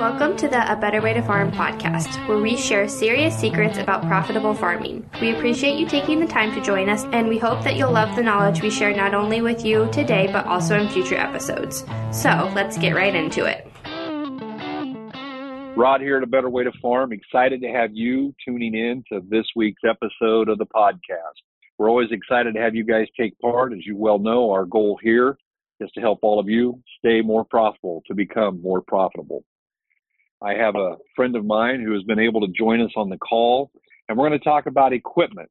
Welcome to the A Better Way to Farm podcast, where we share serious secrets about profitable farming. We appreciate you taking the time to join us, and we hope that you'll love the knowledge we share not only with you today, but also in future episodes. So let's get right into it. Rod here at A Better Way to Farm, excited to have you tuning in to this week's episode of the podcast. We're always excited to have you guys take part. As you well know, our goal here is to help all of you stay more profitable, to become more profitable. I have a friend of mine who has been able to join us on the call, and we're going to talk about equipment.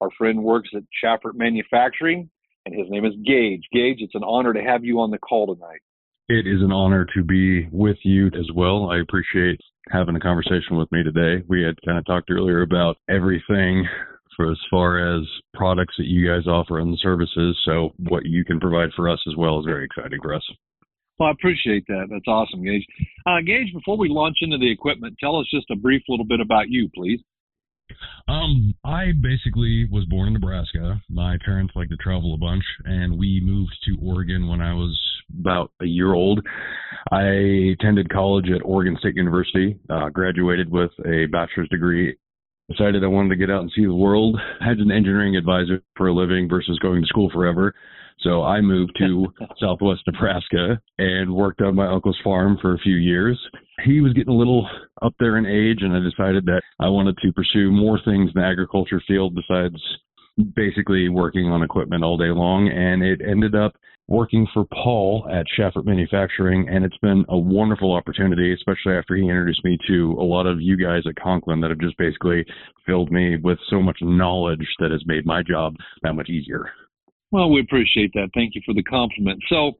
Our friend works at Schaffert Manufacturing, and his name is Gage. Gage, it's an honor to have you on the call tonight. It is an honor to be with you as well. I appreciate having a conversation with me today. We had kind of talked earlier about everything for as far as products that you guys offer and the services. So what you can provide for us as well is very exciting for us. Well, I appreciate that. That's awesome, Gage. Gage, before we launch into the equipment, tell us just a brief little bit about you, please. I basically was born in Nebraska. My parents like to travel a bunch, and we moved to Oregon when I was about a year old. I attended college at Oregon State University, graduated with a bachelor's degree. Decided I wanted to get out and see the world. I had an engineering advisor for a living versus going to school forever. So I moved to southwest Nebraska and worked on my uncle's farm for a few years. He was getting a little up there in age, and I decided that I wanted to pursue more things in the agriculture field besides basically working on equipment all day long. And it ended up working for Paul at Schaffert Manufacturing, and it's been a wonderful opportunity, especially after he introduced me to a lot of you guys at Conklin that have just basically filled me with so much knowledge that has made my job that much easier. Well, we appreciate that. Thank you for the compliment. So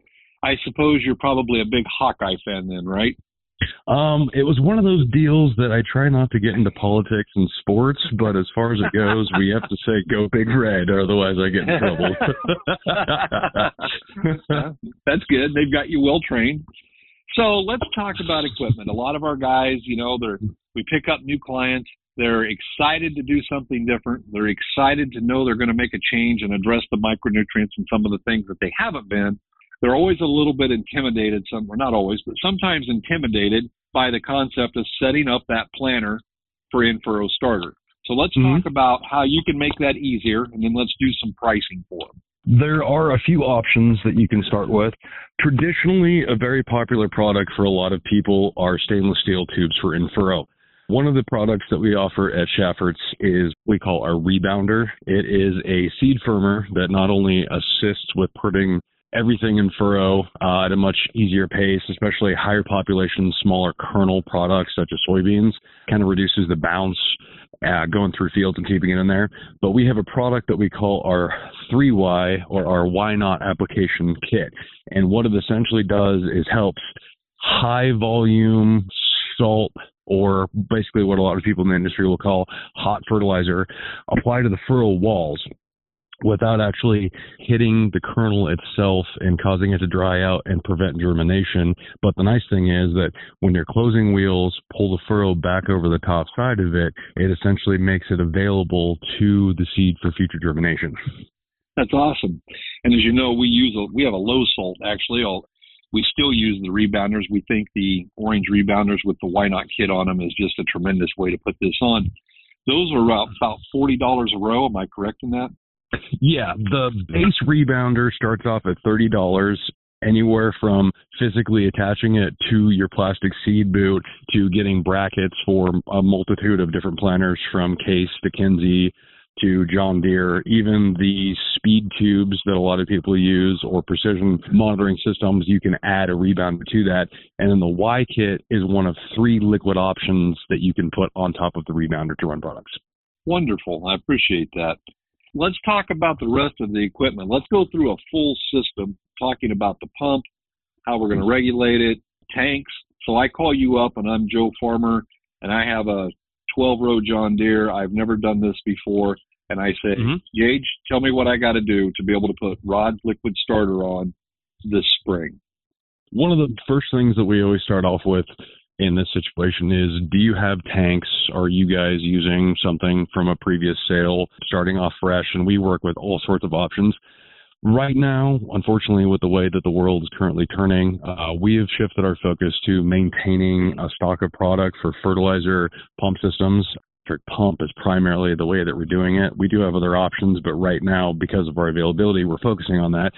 I suppose you're probably a big Hawkeye fan then, right? It was one of those deals that I try not to get into politics and sports, but as far as it goes, we have to say go Big Red, or otherwise I get in trouble. That's good. They've got you well trained. So let's talk about equipment. A lot of our guys, you know, we pick up new clients. They're excited to do something different. They're excited to know they're going to make a change and address the micronutrients and some of the things that they haven't been. They're always a little bit intimidated, not always, but sometimes intimidated by the concept of setting up that planner for in-furrow starter. So let's talk about how you can make that easier, and then let's do some pricing for them. There are a few options that you can start with. Traditionally, a very popular product for a lot of people are stainless steel tubes for in-furrow. One of the products that we offer at Schaffert's is what we call our Rebounder. It is a seed firmer that not only assists with putting everything in furrow at a much easier pace, especially higher population, smaller kernel products such as soybeans, kind of reduces the bounce going through fields and keeping it in there. But we have a product that we call our 3Y, or our Why Not Application Kit. And what it essentially does is helps high volume salt, or basically what a lot of people in the industry will call hot fertilizer, apply to the furrow walls without actually hitting the kernel itself and causing it to dry out and prevent germination. But the nice thing is that when you're closing wheels, pull the furrow back over the top side of it, it essentially makes it available to the seed for future germination. That's awesome. And as you know, we have a low salt, actually. We still use the rebounders. We think the orange rebounders with the Why Not kit on them is just a tremendous way to put this on. Those are about $40 a row. Am I correct in that? Yeah, the base rebounder starts off at $30, anywhere from physically attaching it to your plastic seed boot to getting brackets for a multitude of different planters, from Case to Kinsey to John Deere, even the speed tubes that a lot of people use, or precision monitoring systems. You can add a rebounder to that. And then the Y kit is one of three liquid options that you can put on top of the rebounder to run products. Wonderful. I appreciate that. Let's talk about the rest of the equipment. Let's go through a full system, talking about the pump, how we're going to regulate it, tanks. So I call you up, and I'm Joe Farmer, and I have a 12-row John Deere. I've never done this before. And I say, Gage, tell me what I got to do to be able to put Rod's liquid starter on this spring. One of the first things that we always start off with in this situation is, do you have tanks? Are you guys using something from a previous sale, starting off fresh? And we work with all sorts of options. Right now, unfortunately, with the way that the world is currently turning, we have shifted our focus to maintaining a stock of product for fertilizer pump systems. Pump is primarily the way that we're doing it. We do have other options, but right now, because of our availability, we're focusing on that.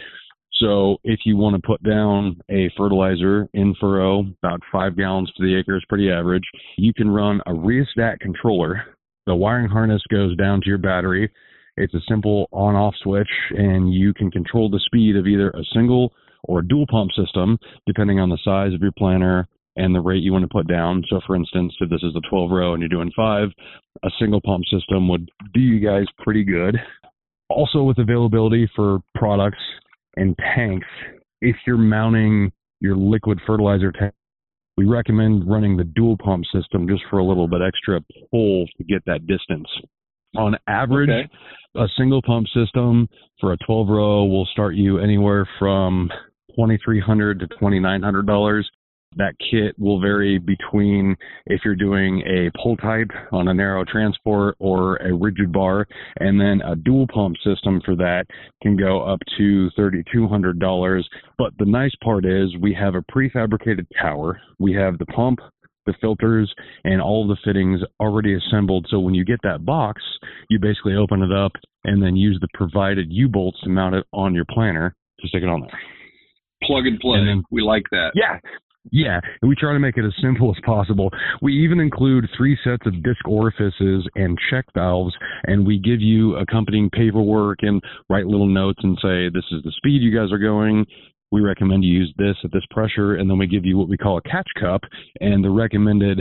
So if you want to put down a fertilizer in furrow, about 5 gallons to the acre is pretty average, you can run a ReaStat controller. The wiring harness goes down to your battery. It's a simple on-off switch, and you can control the speed of either a single or a dual pump system, depending on the size of your planter and the rate you want to put down. So for instance, if this is a 12 row and you're doing 5, a single pump system would do you guys pretty good. Also, with availability for products and tanks, if you're mounting your liquid fertilizer tank, we recommend running the dual pump system just for a little bit extra pull to get that distance. On average, okay, a single pump system for a 12 row will start you anywhere from $2,300 to $2,900. That kit will vary between if you're doing a pull type on a narrow transport or a rigid bar, and then a dual pump system for that can go up to $3,200. But the nice part is we have a prefabricated tower. We have the pump, the filters, and all the fittings already assembled. So when you get that box, you basically open it up and then use the provided U-bolts to mount it on your planter to stick it on there. Plug and play. And then, we like that. Yeah. Yeah, and we try to make it as simple as possible. We even include 3 sets of disc orifices and check valves, and we give you accompanying paperwork and write little notes and say, this is the speed you guys are going. We recommend you use this at this pressure, and then we give you what we call a catch cup and the recommended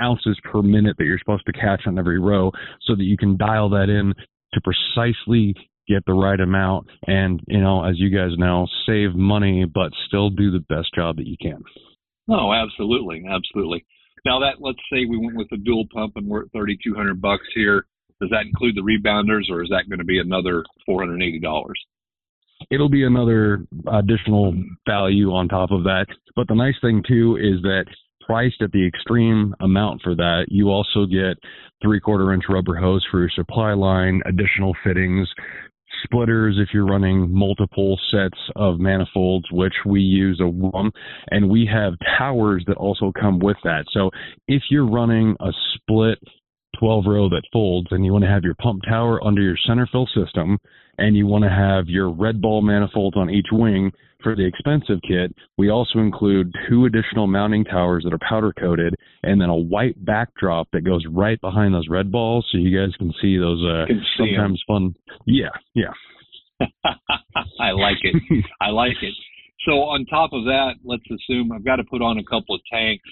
ounces per minute that you're supposed to catch on every row so that you can dial that in to precisely get the right amount and, you know, as you guys know, save money but still do the best job that you can. Oh, absolutely. Absolutely. Now that, let's say we went with a dual pump and we're at $3,200 here. Does that include the rebounders, or is that going to be another $480? It'll be another additional value on top of that. But the nice thing too is that priced at the extreme amount for that, you also get 3/4-inch rubber hose for your supply line, additional fittings, splitters if you're running multiple sets of manifolds, which we use a one, and we have towers that also come with that. So if you're running a split 12 row that folds and you want to have your pump tower under your center fill system and you want to have your red ball manifold on each wing, for the expensive kit, we also include 2 additional mounting towers that are powder coated and then a white backdrop that goes right behind those red balls so you guys can see those sometimes fun. Yeah, yeah. I like it. I like it. So on top of that, let's assume I've got to put on a couple of tanks.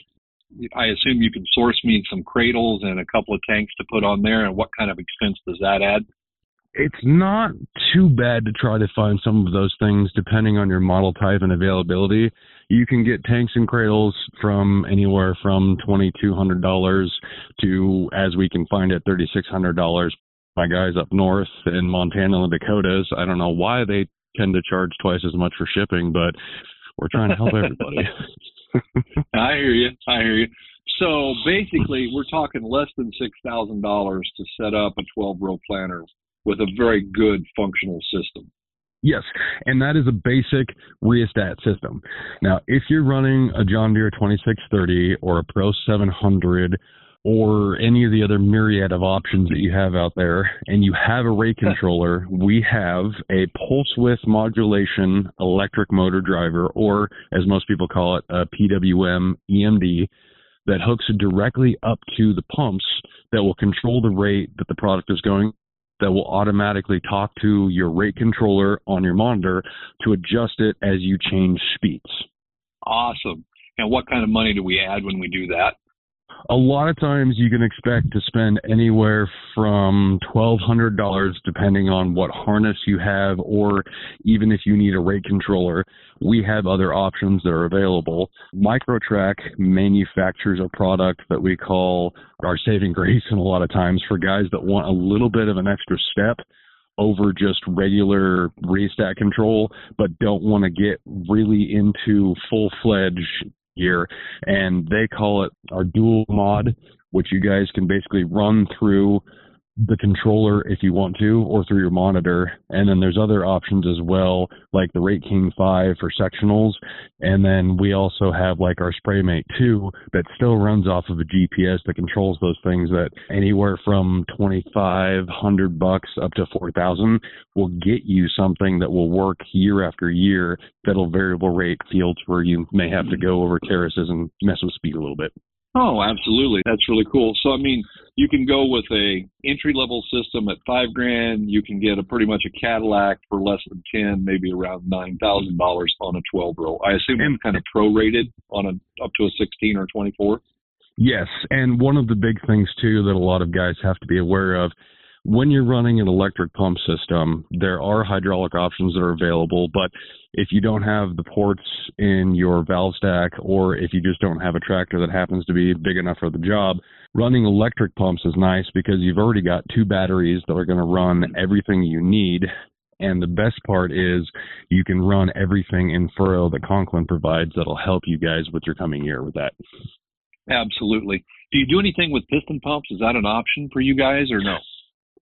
I assume you can source me some cradles and a couple of tanks to put on there, and what kind of expense does that add? It's not too bad to try to find some of those things depending on your model type and availability. You can get tanks and cradles from anywhere from $2,200 to, as we can find it, $3,600. My guys up north in Montana and the Dakotas, I don't know why they tend to charge twice as much for shipping, but we're trying to help everybody. I hear you. I hear you. So basically, we're talking less than $6,000 to set up a 12-row planter with a very good functional system. Yes, and that is a basic ReaStat system. Now, if you're running a John Deere 2630 or a Pro 700 or any of the other myriad of options that you have out there, and you have a rate controller, we have a pulse width modulation electric motor driver, or as most people call it, a PWM EMD, that hooks directly up to the pumps that will control the rate that the product is going, that will automatically talk to your rate controller on your monitor to adjust it as you change speeds. Awesome. And what kind of money do we add when we do that? A lot of times you can expect to spend anywhere from $1,200 depending on what harness you have, or even if you need a rate controller, we have other options that are available. MicroTrack manufactures a product that we call our saving grace, and a lot of times for guys that want a little bit of an extra step over just regular ReaStat control but don't want to get really into full-fledged gear, and they call it our dual mod, which you guys can basically run through the controller if you want to, or through your monitor. And then there's other options as well, like the Rate King 5 for sectionals. And then we also have like our SprayMate 2 that still runs off of a GPS that controls those things, that anywhere from $2,500 up to $4,000 will get you something that will work year after year, that'll variable rate fields where you may have to go over terraces and mess with speed a little bit. Oh, absolutely. That's really cool. So, I mean, you can go with a entry-level system at $5,000. You can get a pretty much a Cadillac for less than 10, maybe around $9,000 on a 12-row. I assume it's kind of prorated on a, up to a 16 or 24? Yes. And one of the big things, too, that a lot of guys have to be aware of, when you're running an electric pump system, there are hydraulic options that are available, but if you don't have the ports in your valve stack, or if you just don't have a tractor that happens to be big enough for the job, running electric pumps is nice because you've already got two batteries that are going to run everything you need. And the best part is you can run everything in furrow that Conklin provides that'll help you guys with your coming year with that. Absolutely. Do you do anything with piston pumps? Is that an option for you guys or no?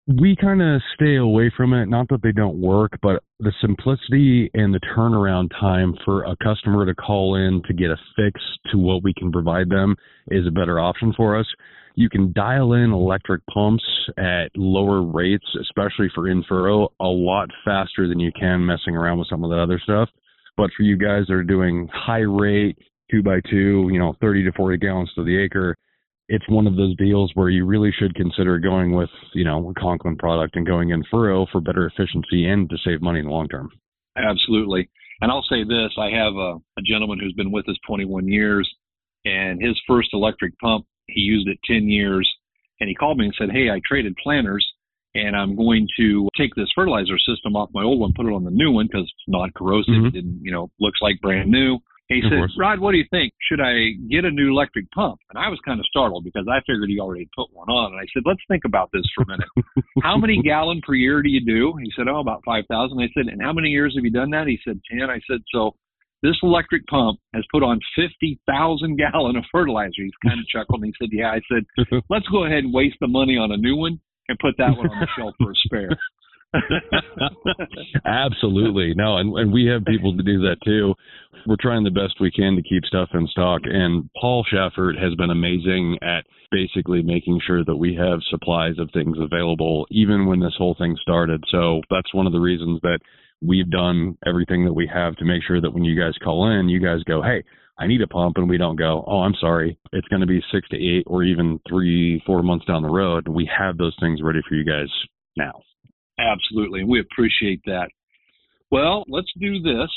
We kind of stay away from it. Not that they don't work, but the simplicity and the turnaround time for a customer to call in to get a fix to what we can provide them is a better option for us. You can dial in electric pumps at lower rates, especially for in-furrow, a lot faster than you can messing around with some of that other stuff. But for you guys that are doing high rate, 2x2, 30 to 40 gallons to the acre, it's one of those deals where you really should consider going with, a Conklin product and going in furrow for better efficiency and to save money in the long term. Absolutely. And I'll say this, I have a gentleman who's been with us 21 years, and his first electric pump, he used it 10 years. And he called me and said, hey, I traded planters and I'm going to take this fertilizer system off my old one, put it on the new one because it's not corrosive. Mm-hmm. And, looks like brand new. He said, Rod, what do you think? Should I get a new electric pump? And I was kind of startled because I figured he already put one on. And I said, let's think about this for a minute. How many gallon per year do you do? He said, about 5,000. I said, and how many years have you done that? He said, 10. I said, so this electric pump has put on 50,000 gallon of fertilizer. He's kind of chuckled. And he said, yeah. I said, let's go ahead and waste the money on a new one and put that one on the shelf for a spare. Absolutely. No, and we have people to do that too. We're trying the best we can to keep stuff in stock, and Paul Schaffert has been amazing at basically making sure that we have supplies of things available even when this whole thing started. So that's one of the reasons that we've done everything that we have to make sure that when you guys call in, you guys go, hey, I need a pump, and we don't go, oh, I'm sorry, it's going to be 6 to 8 or even 3-4 months down the road. We have those things ready for you guys now. Absolutely, and we appreciate that. Well, let's do this.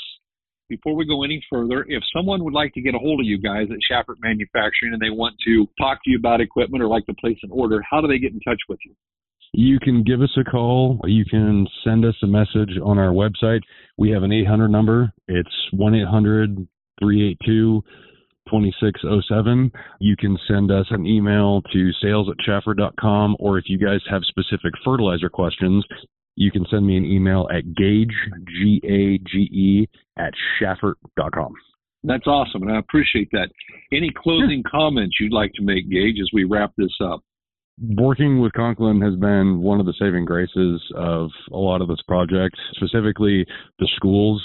Before we go any further, if someone would like to get a hold of you guys at Schaffert Manufacturing and they want to talk to you about equipment or like to place an order, how do they get in touch with you? You can give us a call. You can send us a message on our website. We have an 800 number. It's 1-800-382-2607. You can send us an email to sales@schaffert.com, or if you guys have specific fertilizer questions, you can send me an email at gage, G-A-G-E, @schaffert.com. That's awesome, and I appreciate that. Any closing comments you'd like to make, Gage, as we wrap this up? Working with Conklin has been one of the saving graces of a lot of this project, specifically the schools.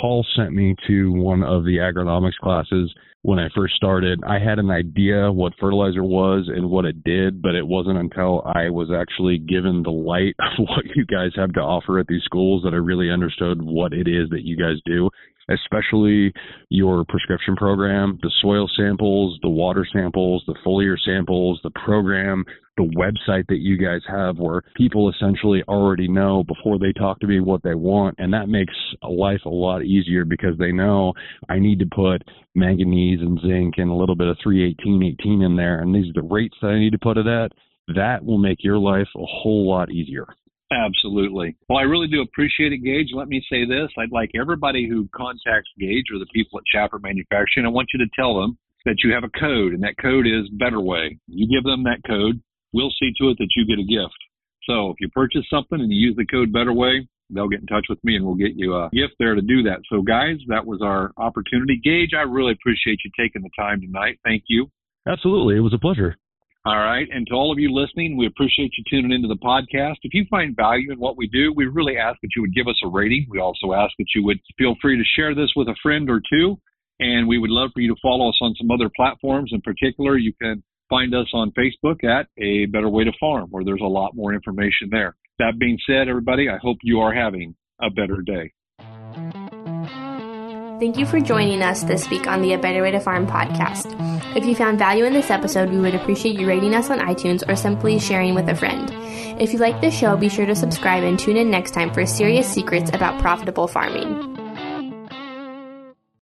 Paul sent me to one of the agronomics classes when I first started. I had an idea what fertilizer was and what it did, but it wasn't until I was actually given the light of what you guys have to offer at these schools that I really understood what it is that you guys do, especially your prescription program, the soil samples, the water samples, the foliar samples, the program, the website that you guys have where people essentially already know before they talk to me what they want. And that makes life a lot easier because they know I need to put manganese and zinc and a little bit of 318-18 in there. And these are the rates that I need to put it at. That will make your life a whole lot easier. Absolutely. Well, I really do appreciate it, Gage. Let me say this. I'd like everybody who contacts Gage or the people at Schaffert Manufacturing, I want you to tell them that you have a code, and that code is Better Way. You give them that code, we'll see to it that you get a gift. So if you purchase something and you use the code Better Way, they'll get in touch with me and we'll get you a gift there to do that. So, guys, that was our opportunity. Gage, I really appreciate you taking the time tonight. Thank you. Absolutely. It was a pleasure. All right. And to all of you listening, we appreciate you tuning into the podcast. If you find value in what we do, we really ask that you would give us a rating. We also ask that you would feel free to share this with a friend or two. And we would love for you to follow us on some other platforms. In particular, you can find us on Facebook at A Better Way to Farm, where there's a lot more information there. That being said, everybody, I hope you are having a better day. Thank you for joining us this week on the A Better Way to Farm podcast. If you found value in this episode, we would appreciate you rating us on iTunes or simply sharing with a friend. If you like this show, be sure to subscribe and tune in next time for serious secrets about profitable farming.